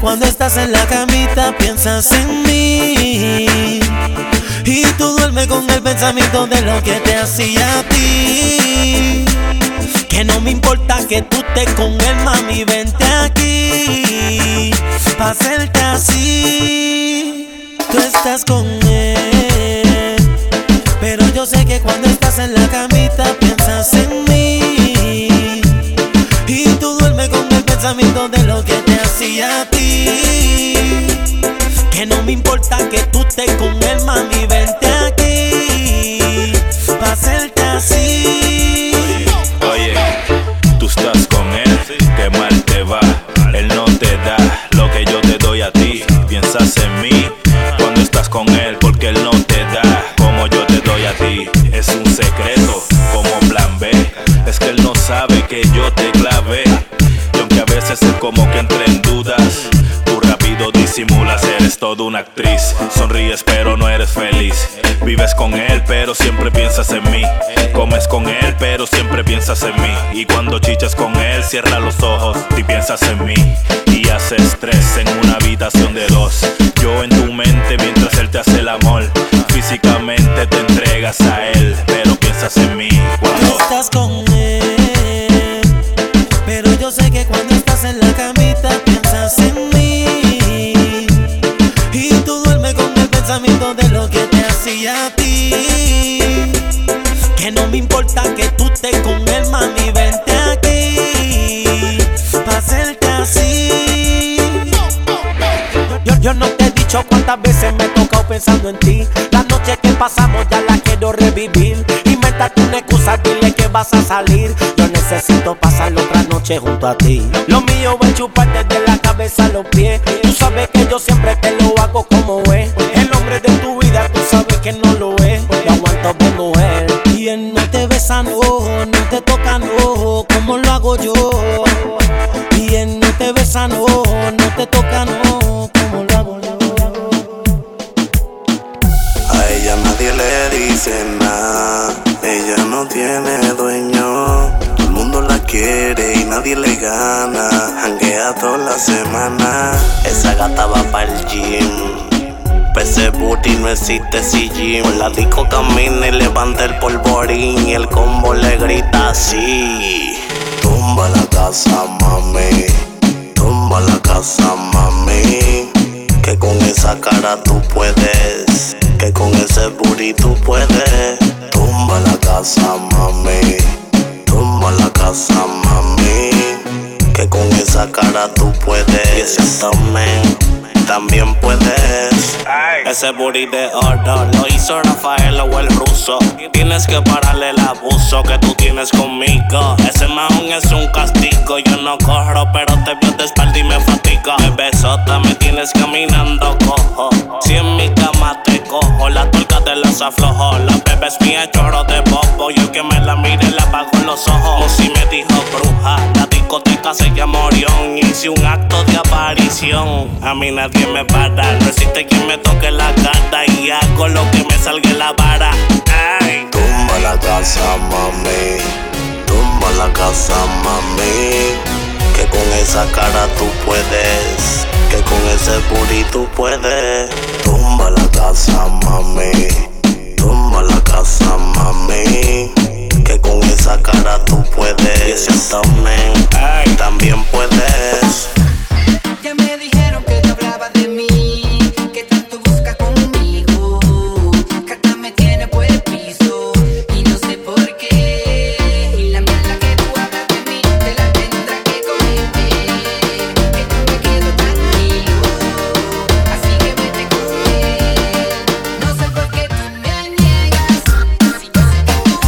Cuando estás en la camita piensas en mí y tú duermes con el pensamiento de lo que te hacía a ti. Que no me importa que tú estés con él, mami, vente aquí pa' hacerte así. Tú estás con él, pero yo sé que cuando estás en la camita piensas en mí y tú duermes con el pensamiento de lo que te hacía a ti. Que no me importa que tú estés con él, mami, vente aquí pa' hacerte así. Oye, tú estás con él, qué mal te va. Él no te da lo que yo te doy a ti. Piensas en mí cuando estás con él, porque él no te da como yo te doy a ti. Es un secreto, como plan B. Es que él no sabe que yo te clavé. Y aunque a veces es como que entre en dudas, disimulas, eres toda una actriz. Sonríes pero no eres feliz. Vives con él pero siempre piensas en mí. Comes con él pero siempre piensas en mí. Y cuando chichas con él cierra los ojos y piensas en mí. Y haces tres en una habitación de dos. Yo en tu mente mientras él te hace el amor. Físicamente te entregas a él, pero piensas en mí cuando tú estás con él. Pero yo sé que cuando estás en la camita piensas en mí. De lo que te hacía a ti. Que no me importa que tú estés con él, mami, vente aquí pa' hacerte así. Yo no te he dicho cuántas veces me he tocado pensando en ti. La noche que pasamos ya la quiero revivir. Inventate una excusa, dile que vas a salir. Yo necesito pasar otra noche junto a ti. Lo mío es chuparte de la cabeza a los pies. Tú sabes que yo siempre te lo hago como es. De tu vida, tú sabes que no lo es. Yo aguanto con mujer y él no te besa, no, no te toca, no, como lo hago yo. Y él no te besa, no, no te toca, no, como lo hago yo. A ella nadie le dice nada, ella no tiene dueño. Todo el mundo la quiere y nadie le gana. Janguea toda la semana. Esa gata va pa'l gym. Ese booty no existe si Jim. Por la disco camina y levanta el polvorín. Y el combo le grita así: tumba la casa, mami. Tumba la casa, mami. Que con esa cara tú puedes. Que con ese booty tú puedes. Tumba la casa, mami. Tumba la casa, mami. Que con esa cara tú puedes. Y ese también. También puedes. Ay. Ese booty de oro lo hizo Rafael o el ruso. Tienes que pararle el abuso que tú tienes conmigo. Ese mahón es un castigo. Yo no corro pero te veo de espalda y me fatiga. Bebesota me tienes caminando cojo. Si en mi cama te cojo, la tuerca te las aflojo. La bebé es mía, chorro de bobo. Yo que me la mire la apago en los ojos. O si me dijo bruja, la discoteca se llama Orión. Hice un acto de aparición. A mí nadie me para, no existe quien me toque la gata y hago lo que me salga la vara. Ay. Tumba la casa, mami. Tumba la casa, mami. Que con esa cara tú puedes. Que con ese booty tú puedes. Tumba la casa, mami. Tumba la casa, mami. Que con esa cara tú puedes. Y ese también. Ay. También puedes. Ya me dijeron que te hablaba de mí, que tanto busca conmigo, que hasta me tiene por el piso y no sé por qué. Y la mala que tú hablas de mí te la tendrá que cometer, que no me quedo tranquilo, así que vete con él. No sé por qué tú me niegas, si yo sé que tú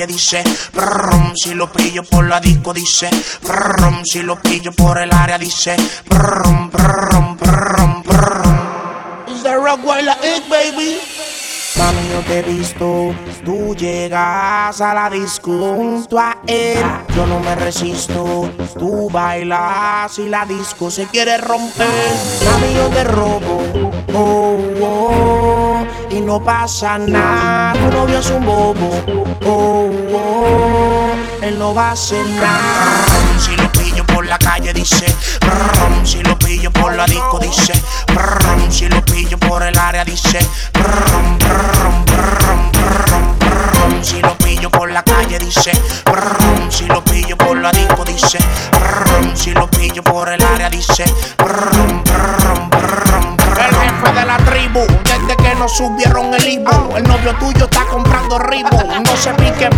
guardia dice, brum, si lo pillo por la disco dice, brum, si lo pillo por el área dice, brum, brum, brum, brum. Is that rock while I eat, baby? Mami, yo te he visto, tú llegas a la disco junto a él. Yo no me resisto, tú bailas y la disco se quiere romper. Mami, yo te robo, oh, oh, y no pasa nada. Tu novio es un bobo, oh, oh, él no va a hacer nada. Si lo pillo por la calle dice, brum, si lo pillo por la disco dice, brum, si lo pillo por el área dice, brum, brum, brum, brum, brum. Si lo pillo por la calle dice, brum, si lo pillo por la disco dice, brum, si lo pillo por el área dice, brum, brum, brum, brum. El jefe de la tribu, desde que nos subieron el Ibu, el novio tuyo está comprando ribo. No se pique,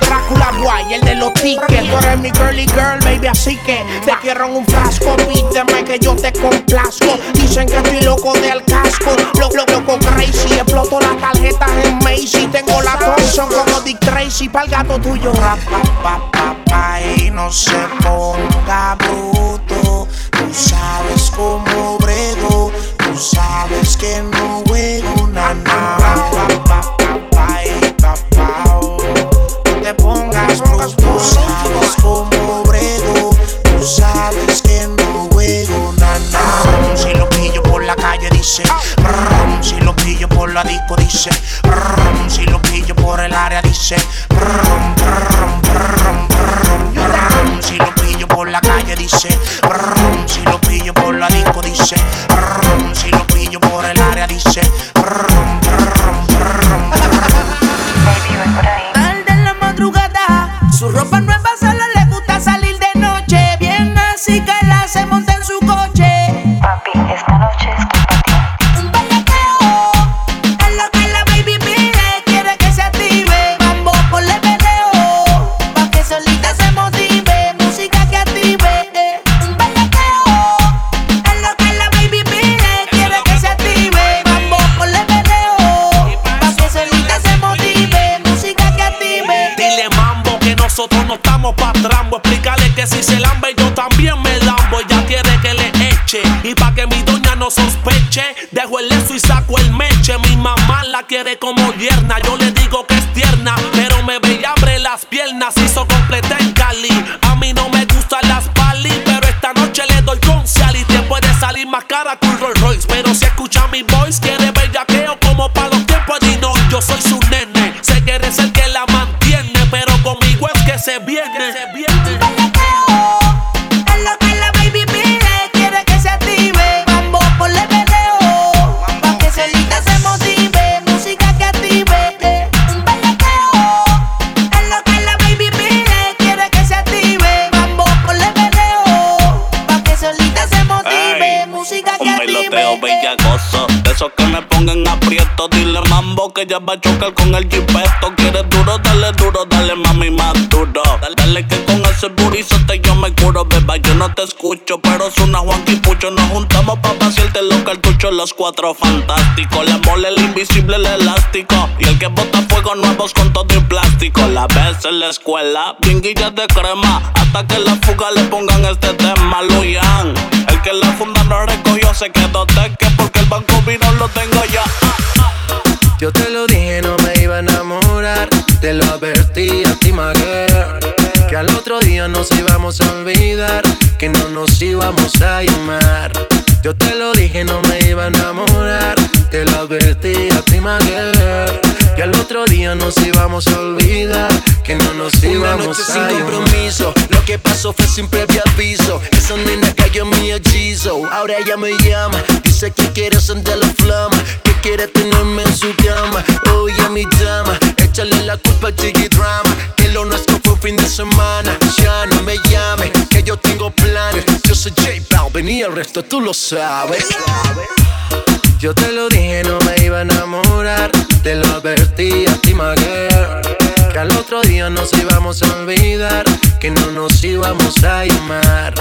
Drácula guay, el de los tickets. Tú eres mi girly girl, baby, así que te quiero en un frasco, pídeme que yo te complazco. Dicen que estoy loco del casco, loco crazy, exploto las tarjetas en Macy. Tengo la Thompson como Dick Tracy pa'l gato tuyo. Rapapapapa y no se ponga bruto, tú sabes cómo brego, tú sabes que no juego nada. Papapapapa y papao, no te pongas bruto, tú sabes cómo brego, tú sabes que no juego nada. Si lo pillo por la calle dice, brum, si lo pillo por la disco dice, brum, si lo pillo por el área dice, brum, brum, brum, brum, brum. Si lo pillo por la calle dice, brum, si lo pillo por la disco dice, brum, si lo pillo por el área dice, brum, brum, brum, brum. Al de la madrugada, su ropa nueva solo le gusta salir de noche, bien así que la se monta en su coche. Papi, esta noche es culpa tuya. Un bailoteo es lo que la baby pide, quiere que se active. Vamos, ponle perreo, pa' que solita se motive, música que active. Un bailoteo es lo que la baby pide, quiere que se active. Vamos, ponle perreo, pa' que solita se motive, música que active. Dile mambo que nosotros no estamos pa' trambo, explícale que si se lambe yo también me lambo. Ya quiere que le eche, y pa' que mi doña no sospeche, dejo el leso y saco el meche. Mi mamá la quiere como yerna, yo le digo que es tierna, pero me ve y abre las piernas. Hizo completa en Cali, a mí no me gustan las pali, pero esta noche le doy con Sally. Te puede salir más cara que un Rolls Royce, pero si escucha mi voice quiere bellaqueo como pa' los tiempos de Dino. Yo soy su nene, se quiere ser que la mantiene, pero conmigo es que se viene. Que me pongan aprieto, dile mambo que ya va a chocar con el jipeto. Quieres duro, dale mami más duro. Dale que con ese burizote yo me curo, beba, yo no te escucho. Pero suena Juanqui Pucho, nos juntamos pa' vaciarte los cartuchos, los cuatro fantásticos. La mole, el invisible, el elástico, y el que bota fuego nuevos con todo y plástico. La ves en la escuela, bien guillas de crema, hasta que la fuga le pongan este tema. Luyan, el que la funda no recogió, se quedó teque porque el banco vino. Lo tengo ya. Yo te lo dije, no me iba a enamorar. Te lo advertí a ti, my girl, que al otro día nos íbamos a olvidar, que no nos íbamos a llamar. Yo te lo dije, no me iba a enamorar. Te lo advertí a ti, my girl, que al otro día nos íbamos a olvidar, que no nos íbamos a llamar. Una noche sin compromiso, lo que pasó fue sin previo aviso. Esa nena cayó en mi hechizo, ahora ella me llama, dice que quiere sentir la flama, que quiere tenerme en su cama. Oye, mi dama, échale la culpa a Jiggy Drama, que lo nuestro fue un fin de semana. Ya no me llame, que yo tengo planes. Yo soy J Balvin y el resto tú lo sabes. Yo te lo dije, no me iba a enamorar. Te lo advertí a ti, my girl, que al otro día nos íbamos a olvidar, que no nos íbamos a llamar.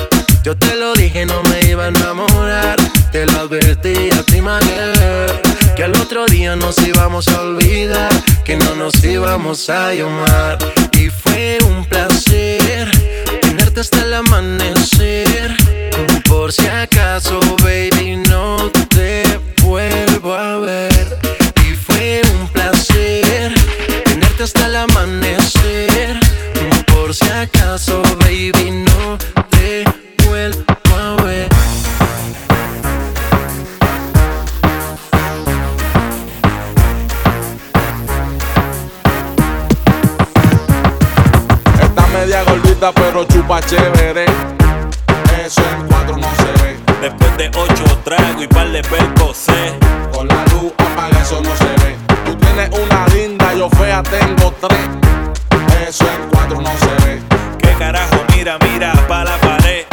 Yo te lo dije, no me iba a enamorar. Te lo advertí a ti, my girl, que al otro día nos íbamos a olvidar, que no nos íbamos a llamar. Y fue un placer tenerte hasta el amanecer. Por si acaso, baby, no te vuelvo a ver. Y fue un placer tenerte hasta el amanecer. Por si acaso, baby, no te vuelvo a ver. Está media gordita, pero chupa chévere. Eso en 4 no se ve. Después de 8 trago y par de percocé. Con la luz apaga, eso no se ve. Tú tienes una linda, yo fea tengo 3. Eso en 4 no se ve. Qué carajo, mira, mira pa' la pared.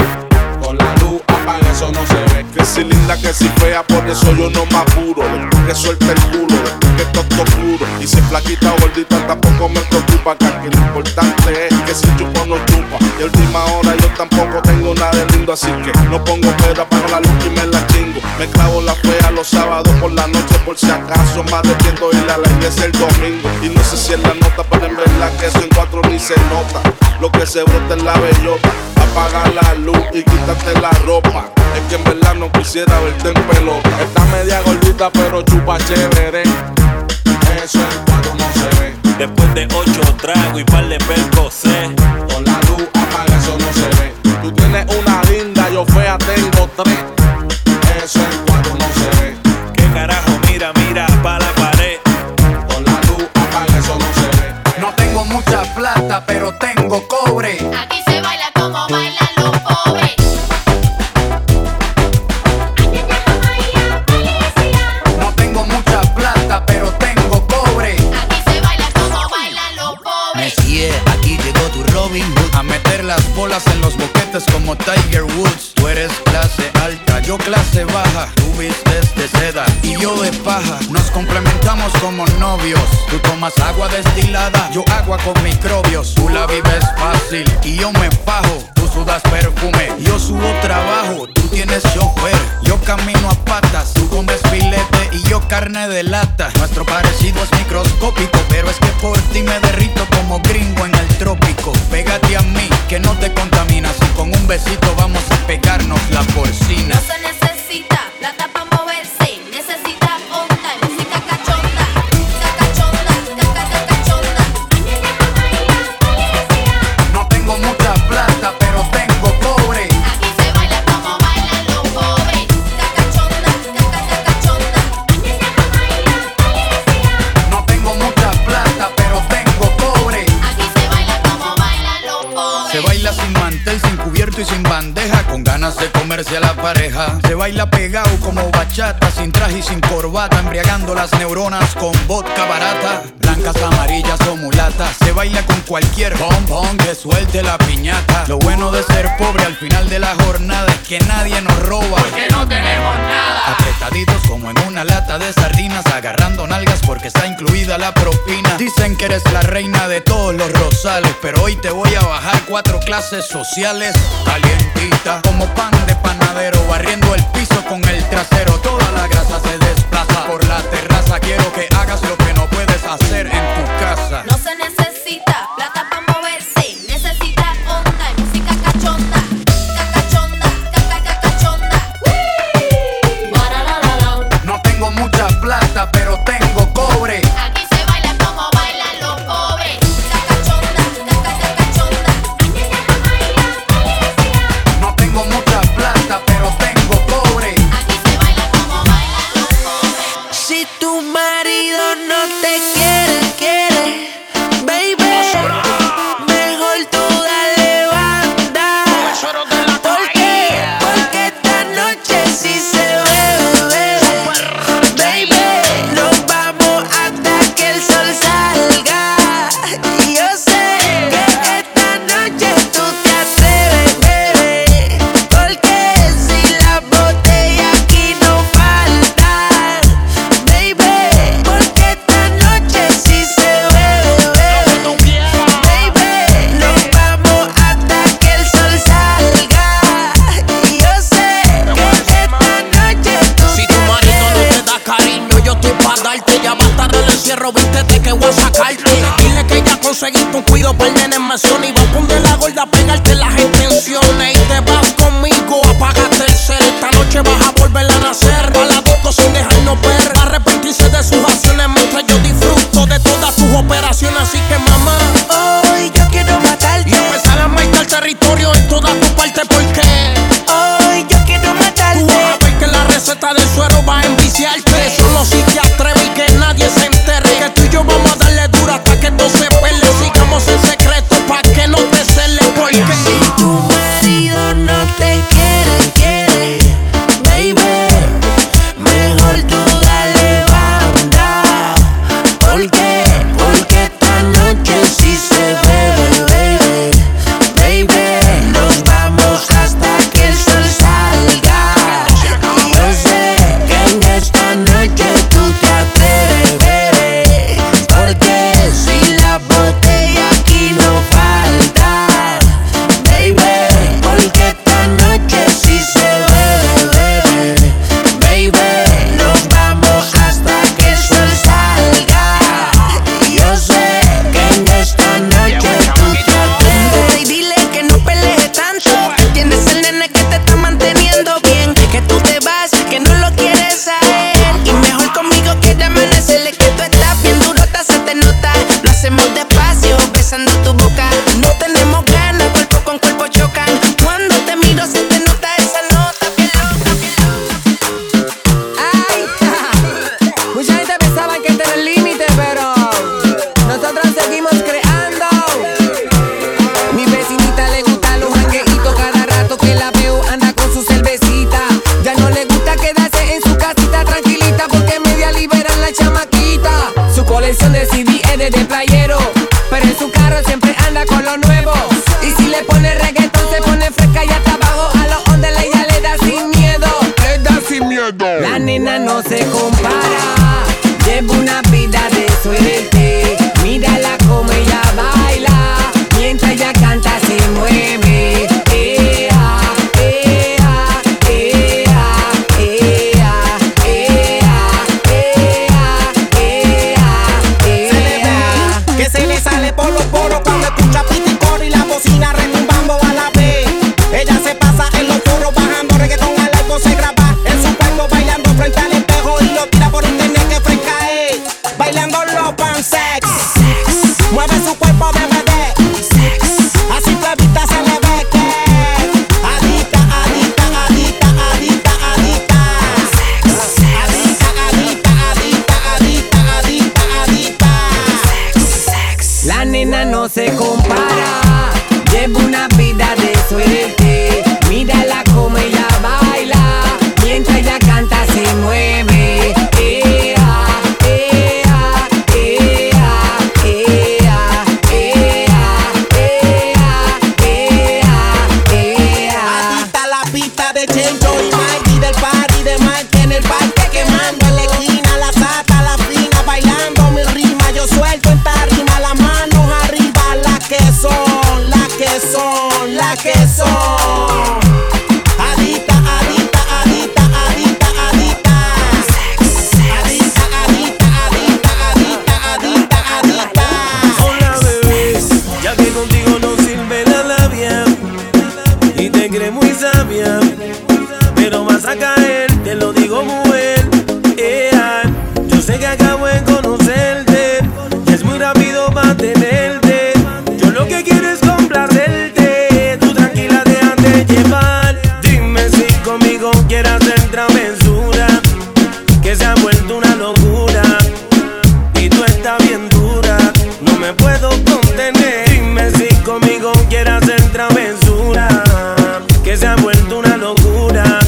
Con la luz apaga, eso no se ve. Que si linda, que si fea, por eso yo no me apuro. Después que suelta el culo, después que todo oscuro. Y si flaquita o gordita tampoco me preocupa, que aquí lo importante es que si chupa o no chupa. Y a última hora yo tampoco tengo nada de lindo, así que no pongo pera, apago la luz y me la chingo. Me clavo la fea los sábados por la noche, por si acaso me arrepiento y la ley es el domingo. Y no sé si es la nota, pero en verdad que eso en 4 ni se nota. Lo que se brota es la bellota. Apaga la luz y quítate la ropa. Es que en verdad no quisiera verte en pelota. Está media gordita pero chupa chévere. Eso es cuando no se ve. Después de 8 tragos y par de percocé. Con la luz apaga, eso no se ve. Tú tienes una linda, yo fea tengo 3. Eso es cuando no se ve. Qué carajo, mira, mira pa' la pared. Con la luz apaga, eso no se ve. No tengo mucha plata, pero tengo cobre. Aquí se baila como bailan los pobres. A meter las bolas en los boquetes como Tiger Woods. Tú eres clase alta, yo clase baja. Tú vistes de seda y yo de paja. Nos complementamos como novios. Tú tomas agua destilada, yo agua con microbios. Tú la vives fácil y yo me fajo. Tú sudas perfume, yo subo trabajo. Tú tienes chofer, yo camino a patas. Tú comes filete y yo carne de lata. Nuestro parecido es microscópico, pero es que por ti me derrito como gringo en el trópico. Pégate a mí, que no te contaminas, y con un besito vamos a pegarnos la porcina. No se necesita plata pa' moverse, necesita onda, música cachonda. Música cachonda, música cachonda. No tengo mucha plata, pero tengo cobre. Aquí se baila como bailan los pobres. Música cachonda, música cachonda. No tengo mucha plata, pero tengo cobre. Se baila sin mantel, sin cubierto y sin bandeja, con ganas de comerse a la pareja. Se baila pegado como bachata, sin traje y sin corbata, embriagando las neuronas con vodka barata. Blancas, amarillas o mulatas, se baila con cualquier bombón que suelte la piñata. Lo bueno de ser pobre al final de la jornada es que nadie nos roba, porque no tenemos nada. Apretaditos como en una lata de sardinas, agarrando nalgas porque está incluida la propina. Dicen que eres la reina de todos los rosales, pero hoy te voy a bajar 4 clases sociales. Calientita como pan de panadero, barriendo el piso con el trasero. Toda la grasa se desplaza por la terraza. Quiero que hagas lo que no puedes hacer en tu casa. No se necesita plata para moverse, necesita onda y música cachonda. Cacachonda, cacachonda. No tengo mucha plata, pero tengo cobre. Aquí se baila como bailan los pobres. Pero tengo cobre. Aquí se baila como bailan los pobres. Si tu marido un cuido para el nene en mansión. Y va a poner la gorda a pegarte las intenciones. Y te vas conmigo, apágate el cel. Esta noche vas a volver a nacer. A la boca sin dejarnos ver. Arrepentirse de sus acciones mientras yo disfruto de todas tus operaciones. Así que mamá, hoy yo quiero matarte. Y empezar a marcar territorio en toda tu parte porque hoy yo quiero matarte. Tú vas a ver que la receta del suero va a enviciarte. Solo si te atreves y que nadie se entere. Que tú y yo vamos a darle dura hasta que no se pele. Sigamos en secreto pa' que no te cele porque si tu marido no te quiere, baby, mejor tú dale banda. ¿Por qué? Porque esta noche sí se bebe, baby, baby. Nos vamos hasta que el sol salga. Yo sé que en esta noche tú te atreves, porque si la botella aquí no falta, baby, porque esta noche sí se bebe, baby, baby. Nos vamos hasta que el sol salga. Yo sé que en esta noche tú te atreves. Y dile que no pelees tanto. ¿Quién es el nene que te está manteniendo bien? Que tú te vas, que no lo quieres a él. Y mejor conmigo que de amanecerle. Que tú estás bien durota, se te nota. Lo hacemos despacio, besando tu boca. No tenemos ganas, cuerpo con cuerpo chocan. Cuando te miro se te nota esa nota, bien loca, bien loca. Ay, mucha gente pensaba que este era el límite, pero nosotros seguimos creando. Mi vecinita le gusta los jangueitos, cada rato que la veo anda con su cervecita. Ya no le gusta quedarse en su casita tranquilita, porque media liberan la chamaquita. Su colección de CD es de playero, pero en su carro siempre anda con lo nuevo. Y si le pone reggaetón se pone fresca y hasta abajo a los ondas ella le da sin miedo. Le da sin miedo. La nena no se compara, lleva una vida de suerte. Mírala como ella baila, mientras ella canta se mueve. Ea, ea, ea, ea, ea, ea, ea. Que se le sale por los poros cuando escucha piticor y la bocina retumbando a la vez. Ella se pasa en los foros bajando reggaetón al algo se graba en su cuerpo bailando frente al espejo y lo tira por internet que fresca es. Bailando los pansex, mueve su cuerpo de bebé, así tu evita se le ve que adicta, adicta, adicta, adicta, adicta. Adicta, adicta, adicta, adicta, adicta, adicta. La nena no se compara, lleva una vida de suerte. Mírala como ella baila, mientras ella canta se mueve. Ea, ea, ea, ea, ea, ea, ea, ea. Adicta a la pista de Chencho y Mike y del party de Mike en el parque quemando en la esquina, la sata, la fina bailando mi rima. Yo suelto esta rima, las manos arriba, las que son, las que son, las que son. Adicta, adicta, adicta, adicta, adicta. Adicta, adicta, adicta, adicta, adicta, adicta. Hola bebé, ya que contigo no sirve la labia y te crees muy sabia, pero vas a caer, te lo digo mujer. Ea, yo sé que acabo de conocerte y es muy rápido para tenerte. Yo lo que quiero es complacerte, tú tranquila déjate llevar. Dime si conmigo quieres hacer travesura, que se ha vuelto una locura y tú estás bien dura, no me puedo contener. Dime si conmigo quieres hacer travesura, que se ha vuelto una locura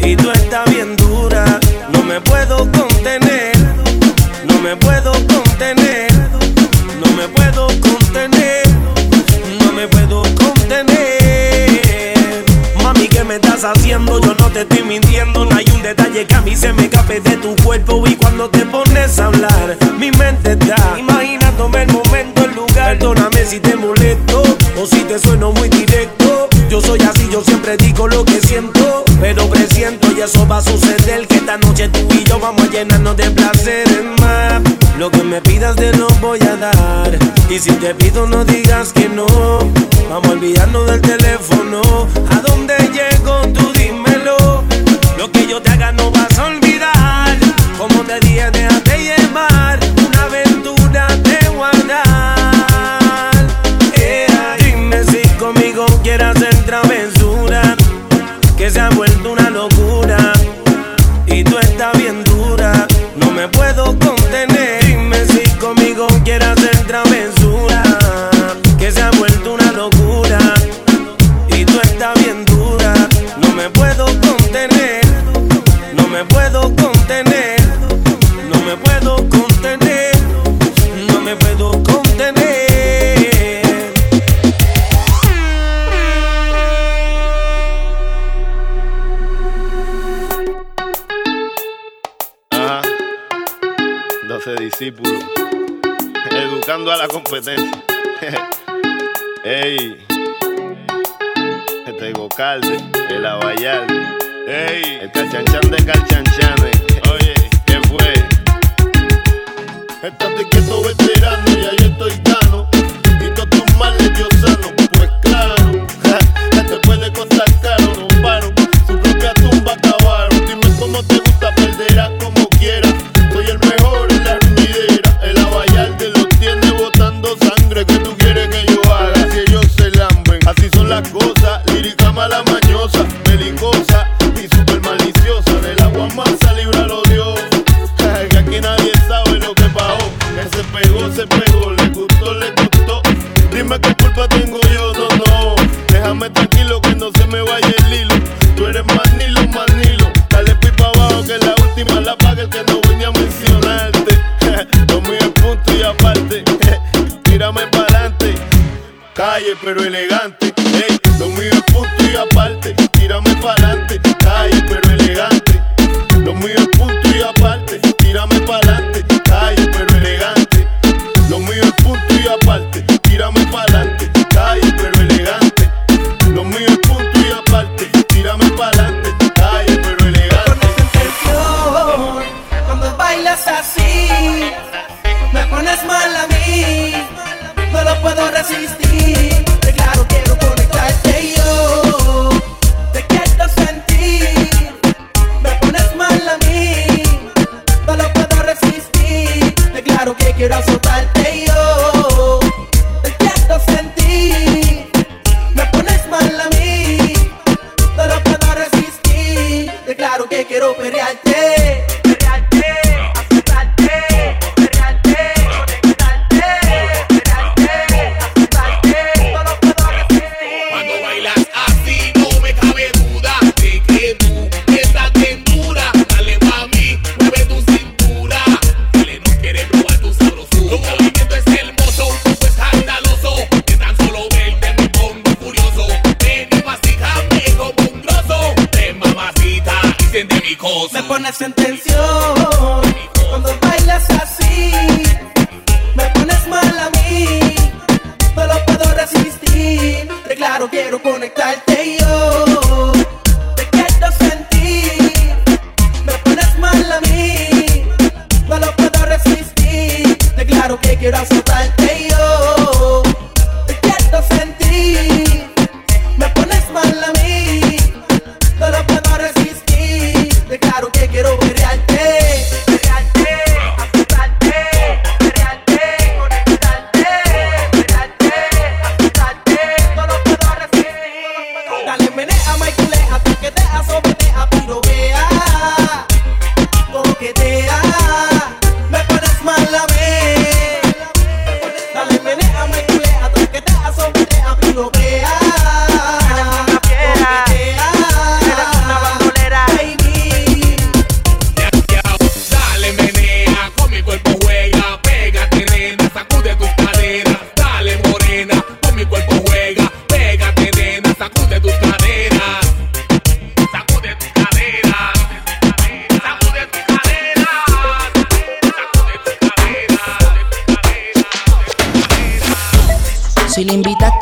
y tú estás bien dura, no me puedo contener, no me puedo contener, no me puedo contener, no me puedo contener. Mami, ¿qué me estás haciendo? Yo no te estoy mintiendo, no hay un detalle que a mí se me escape de tu cuerpo. Y cuando te pones a hablar, mi mente está imaginándome el momento, el lugar. Perdóname si te molesto. o si te sueno muy directo. Yo soy así, yo siempre digo lo que siento, pero presiento y eso va a suceder, que esta noche tú y yo vamos a llenarnos de placeres más. Lo que me pidas te lo voy a dar, y si te pido no digas que no. Vamos a olvidarnos del teléfono. ¿A dónde llego? Tú dímelo. Lo que yo te haga no vas a olvidar. Como te dije, déjate llevar, una aventura te guardar. Dime si conmigo quieres hacer travesura, que se ha vuelto una locura y tú estás bien dura. No me puedo contener. Dime si conmigo quieres hacer travesura, que se ha vuelto una locura y tú estás bien dura. No me puedo contener, no me puedo contener, no me puedo contener, no me puedo contener. Ajá, 12 discípulos, educando a la competencia. Ey, este es Gocalde, el Abayalde. Ey, el Calchanchan de Calchanchanes. Oye, ¿qué fue? Estate quieto veterano, ya yo estoy sano, y todos tus males yo sano, pues claro. Ja, te puede costar caro, no paro, su propia tumba acabaron. Dime cómo te gusta, perderás como quieras. Soy el mejor en la hormiguera, el Abayalde lo tiene botando sangre. Que tú quieres que yo haga, si ellos se lamben, así son las cosas. Lírica mala mañosa, belicosa y super maliciosa, del agua mansa líbralo Dios. Que aquí nadie sabe lo que pagó, que se pegó, le gustó, dime qué culpa tengo yo, no, no, déjame tranquilo que no se me vaya el hilo, tú eres manilo, manilo, dale pipa abajo que la última la paga el que no vine a mencionarte, lo mío es punto y aparte. Mírame pa'lante, calle pero elegante. Ey, lo mío es punto y aparte. Tírame pa'lante, calle pero elegante. Lo mío es punto y aparte. Tírame pa'lante, calle pero elegante. Lo mío es punto y aparte. Tírame pa'lante, calle pero elegante. Lo mío es punto y aparte. Tírame pa'lante, calle pero elegante. Me pones en tensión cuando bailas así, me pones mal a mí. No lo puedo resistir, te claro quiero conectarte yo. Te quiero sentir, me pones mal a mí. No lo puedo resistir, te claro que quiero azotarte yo. Te quiero sentir, me pones mal a mí. No lo puedo resistir, te claro que quiero pelearte. Me pones en tensión cuando bailas así, me pones mal a mí, no lo puedo resistir, te claro quiero conectarte yo. Te quiero sentir, me pones mal a mí, no lo puedo resistir, te claro que quiero azotarte yo. Te quiero sentir, me pones mal a mí, no lo puedo resistir. Claro que quiero perrearte, perrearte, asustarte, perrearte, conectarte, perrearte, asustarte, no lo puedo resistir.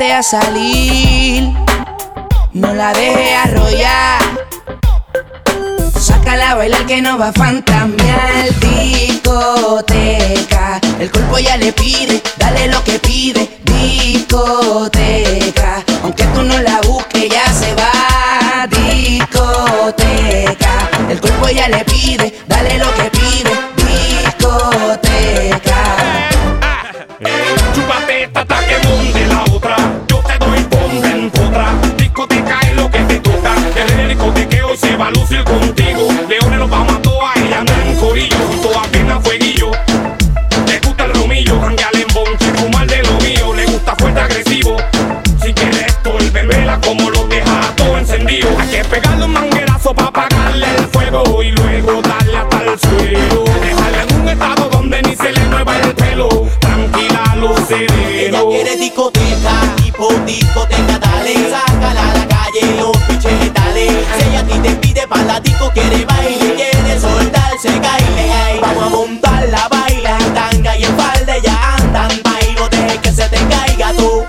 invité a salir, no la dejé arrollar. Sácala a bailar que no va a fantamear. Discoteca, el cuerpo ya le pide, dale lo que pide. Discoteca, aunque tú no la busques ya se va. Discoteca, el cuerpo ya le pide, dale lo que pide. Discoteca. Chúpate esta ta que munde la otra, yo te doy ponte en contra. Discoteca es lo que te toca, el discotequeo se va a lucir contigo. Leones nos vamos a toa, ella anda en corillo, todas piernas fueguillo. Le gusta el romillo, janguear en bonche, fumar de lo mío, le gusta fuerte agresivo. Si quieres torbervela como los deja todo encendido. Hay que pegarle un manguerazo pa' apagarle el fuego y luego darle hasta el suelo. Dejarle en un estado donde ni se le mueva el pelo. Ella quiere discoteca, tipo discoteca, dale. Sácala a la calle, los piches letales. Si ella a ti te pide pa' la disco, quiere baile, quiere soltarse, caile. Vamos a montar la baila, en tanga y en falda ya andan, baila, no dejes que se te caiga tú.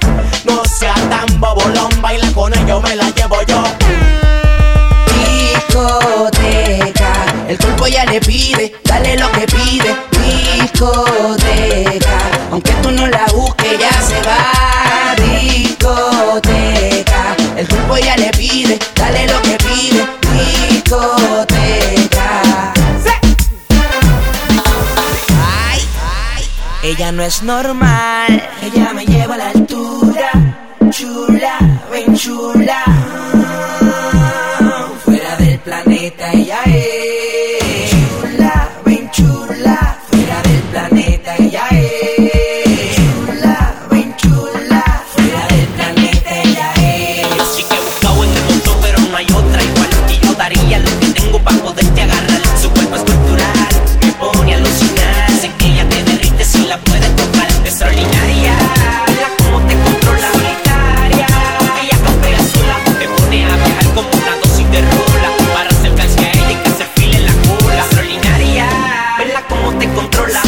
No seas tan bobolón, baila con ellos, me la llevo yo. Discoteca, el cuerpo ya le pide, dale lo que pide. Discoteca, aunque tú no la busques ya se va. Discoteca, el cuerpo ya le pide, dale lo que pide. Discoteca. Ay, ella no es normal, ella me lleva a la altura. Chula, ven chula, fuera del planeta ella es. Chula, ven chula, planeta ella es. Chula, ven chula, fuera del planeta ella es. Sí que he buscado en el mundo pero no hay otra igual. Y yo daría lo que tengo pa' poderte agarrar. Su cuerpo es cultural, me pone a alucinar. Sé que ella te derrite si la puedes tocar. Extraordinaria, habla como te controla. Solitaria, ella campea sola. Te pone a viajar como una dosis de rola. Para acercarse a ella y que se file la cola. Extraordinaria, verla como te controla.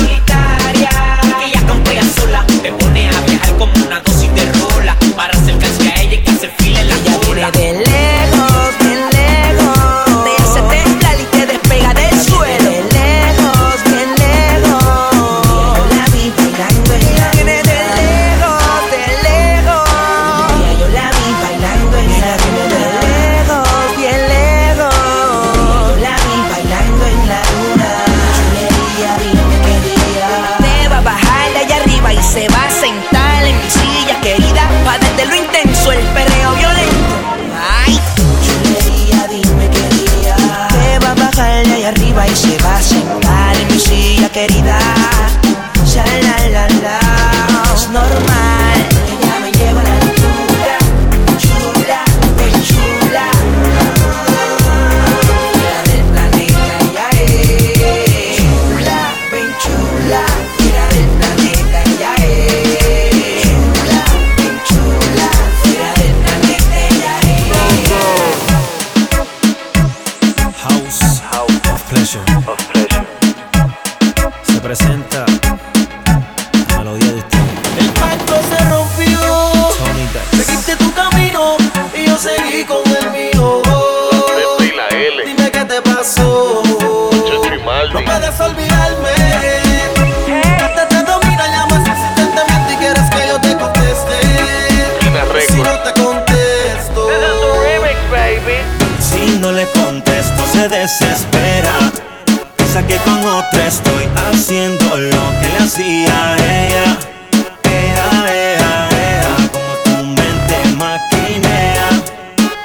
Querida, ya la la la, es normal. Ella me lleva a la altura, chula, ven chula. Fuera del planeta ella es. Chula, ven chula, fuera del planeta ella es. Chula, ven chula, fuera del planeta ella es. House of pleasure. Presenta la melodía de usted. El pacto se rompió. Seguiste tu camino y yo seguí con el mío. Dime qué te pasó. No puedes olvidarme. Hasta te domina, llamas insistentemente y quieres que yo te conteste. Si no te contesto, si no le contesto se desespera. Que con otra estoy haciendo lo que le hacía a ella. Ea, como tu mente maquinea.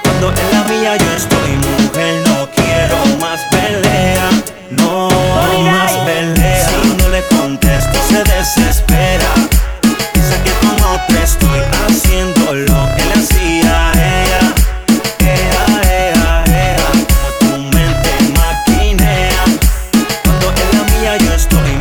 Cuando en la mía yo estoy mujer, no quiero más pelea. No más pelea. Si no le contesto se desespera. Piensa que con otra estoy haciendo lo que le hacía a ella. Yo estoy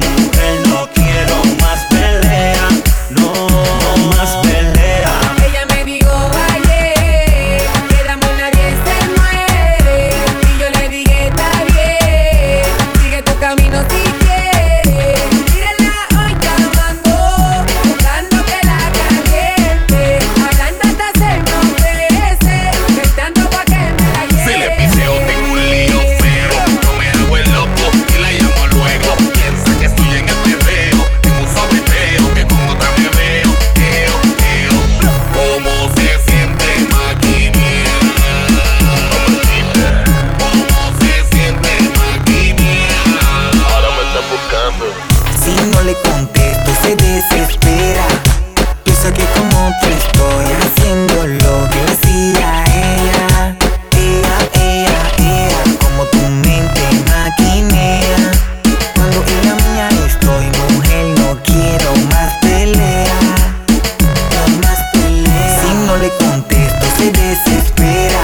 te desespera.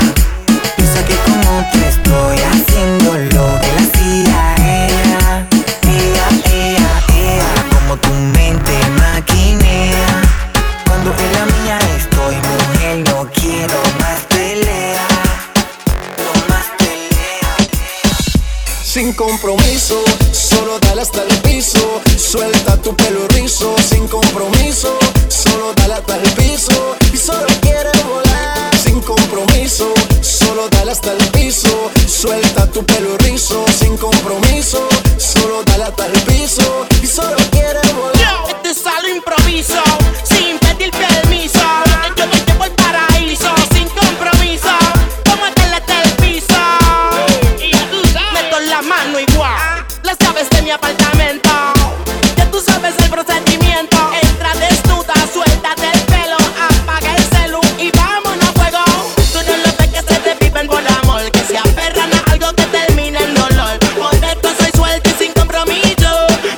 Piensa que con otro estoy haciendo lo que la hacía ella. Ella, como tu mente maquinea. Cuando en la mía estoy, mujer, no quiero más pelea. No más pelea. Sin compromiso, solo dale hasta el piso. Suelta tu pelo rizo, sin compromiso. Solo dale hasta el piso y solo quiere volar. Sin compromiso, solo dale hasta el piso. Suelta tu pelo rizo, sin compromiso. Solo dale hasta el piso y solo quiere volar. Yo te salo improviso, sin pedir permiso. Yo te llevo al paraíso, sin compromiso. Tómatela hasta el piso y ya tú sabes. Meto la mano igual, las llaves de mi apartamento. Ya tú sabes el procedimiento. Entra desnuda, suéltate el pelo, apaga el celu y vámonos a fuego. Tú no lo ves que se te viven por amor, que se aferran a algo que termina en dolor. Por esto soy suelta y sin compromiso.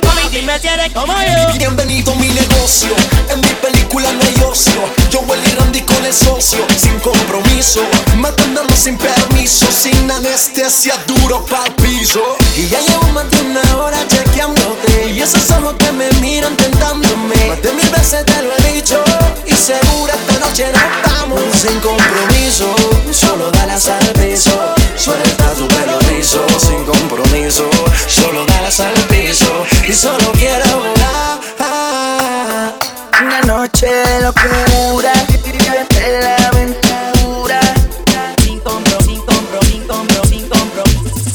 Mami, dime si eres como yo. Bienvenido a mi negocio, en mi película no hay ocio. Jowell y Randy con el socio, sin compromiso. Matándonos sin permiso, sin anestesia, duro pa'l piso. Y ya llevo más de una hora chequeándote, y esos ojos que me miran tentándome. Más de 1000 veces te lo he dicho, y seguro esta noche nos vamos. Sin compromiso, solo dale al piso. Suelta tu pelo rizo, sin compromiso. Solo dale al piso, y solo quiero volar. Una noche de locura, vivete la aventura.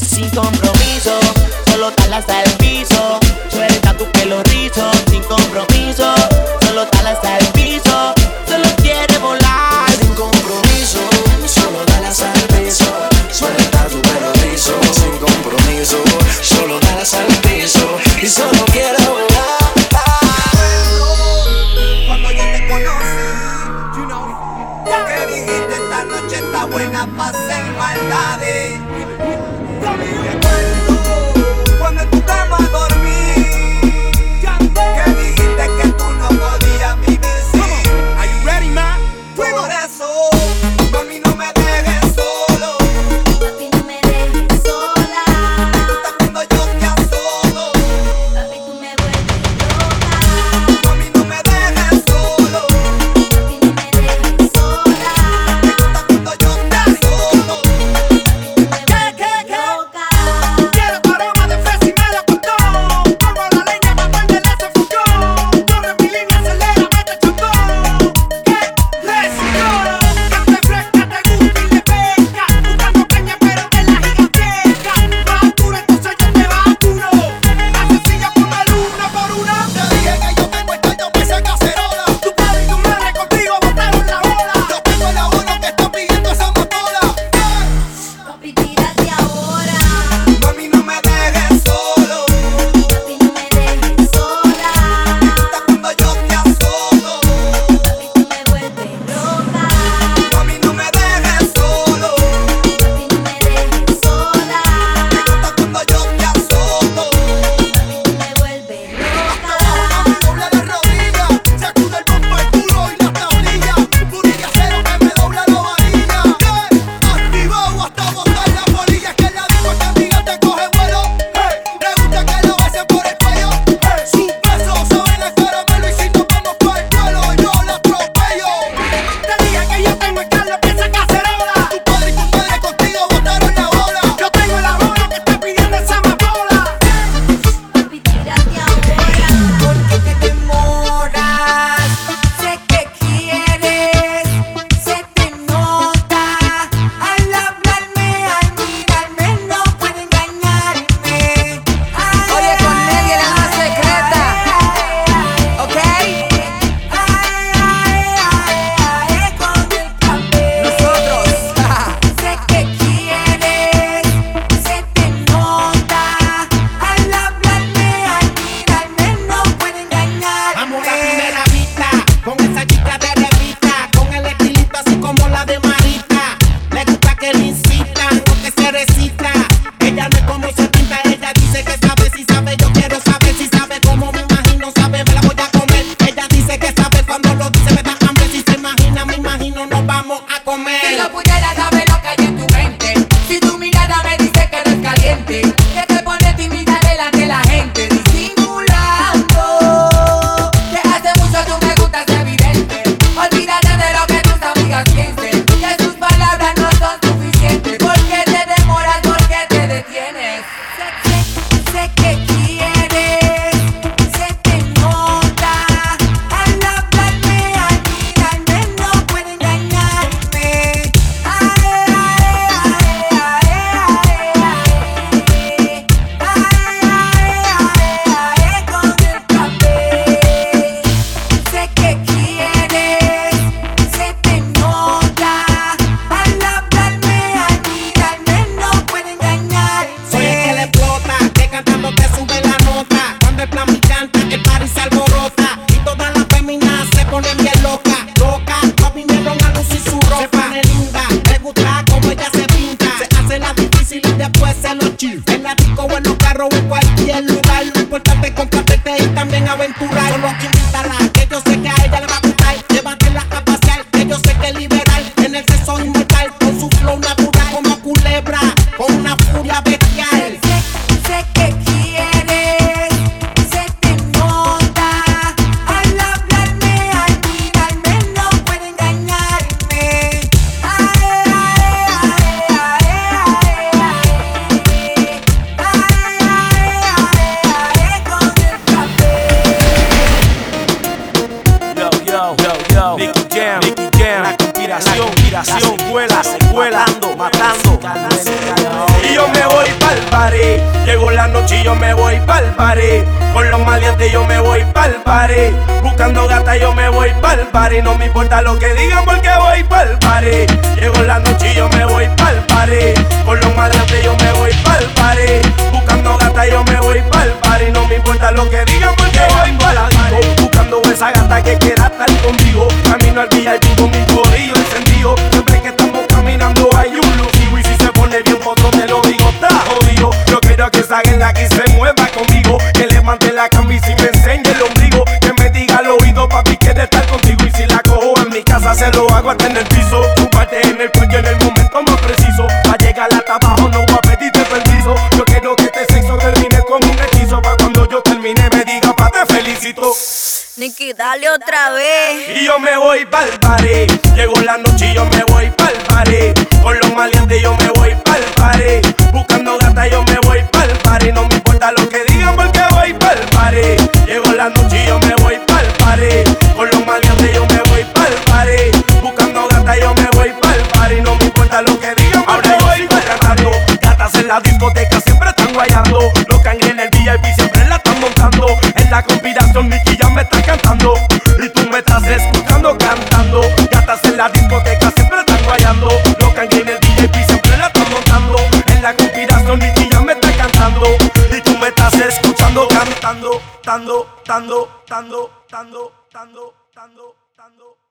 Sin compromiso, solo dale hasta el piso. Suelta tu pelo rizo, sin compromiso. Solo dale hasta el piso, solo quiere volar. Sin compromiso, solo dale hasta el piso. Suelta tu pelo rizo, sin compromiso. Solo dale hasta el piso y solo quiere volar. Cuando yo te conocí, you know, que dijiste esta noche está buena para hacer maldades. inspiración, cuela, secuela, ando, matando. Y yo me voy pa'l party, llegó la noche y yo me voy pa'l party. Con los maleantes yo me voy pa'l party, buscando gata yo me voy pa'l party. No me importa lo que digan porque voy pa'l party. Llegó la noche y yo me voy pa'l party, con los maleantes yo me voy pa'l party, buscando gata yo me voy pa'l party. No me importa lo que digan porque voy pa'l party, buscando esa gata que quiera estar conmigo. Camino al VIP con mi corillo encendido. Siempre que estamos caminando hay un lucido, y si se pone bien foto te lo digo, está jodido. Yo quiero que esa gata aquí se mueva conmigo, que levante la camisa y me enseñe el ombligo, que me diga al oído, papi, quiere estar contigo. Y si la cojo en mi casa se lo hago hasta en el piso. Tu parte en el cuello en el momento más preciso, pa' llegar hasta abajo no voy a pedirte permiso. Yo quiero que este sexo termine con un hechizo, pa' cuando yo termine me diga, pa, te felicito. Nicky, dale otra vez. Y yo me voy pa'l party, llegó la noche y yo me voy pa'l party. Con los maleantes yo me voy pa'l party, buscando gata yo me voy pa'l party. No me importa lo que digan porque voy pa'l party. Llegó la noche y yo me voy pa'l party, con los maleantes yo me voy pa'l party, buscando gata yo me voy pa'l party. No me importa lo que digan porque ahora voy pa'l cantando. Gatas en la discoteca siempre están guayando, los cangres en el VIP siempre la están montando. En la conspiración Nicky ya me está cantando, y tú me estás escuchando cantando. Gatas en la discoteca siempre están guayando, los cangres en el VIP siempre la están montando. En la conspiración Nicky ya me está cantando, y tú me estás escuchando cantando. Tando, tando, tando, tando, tando, tando, tando, tando.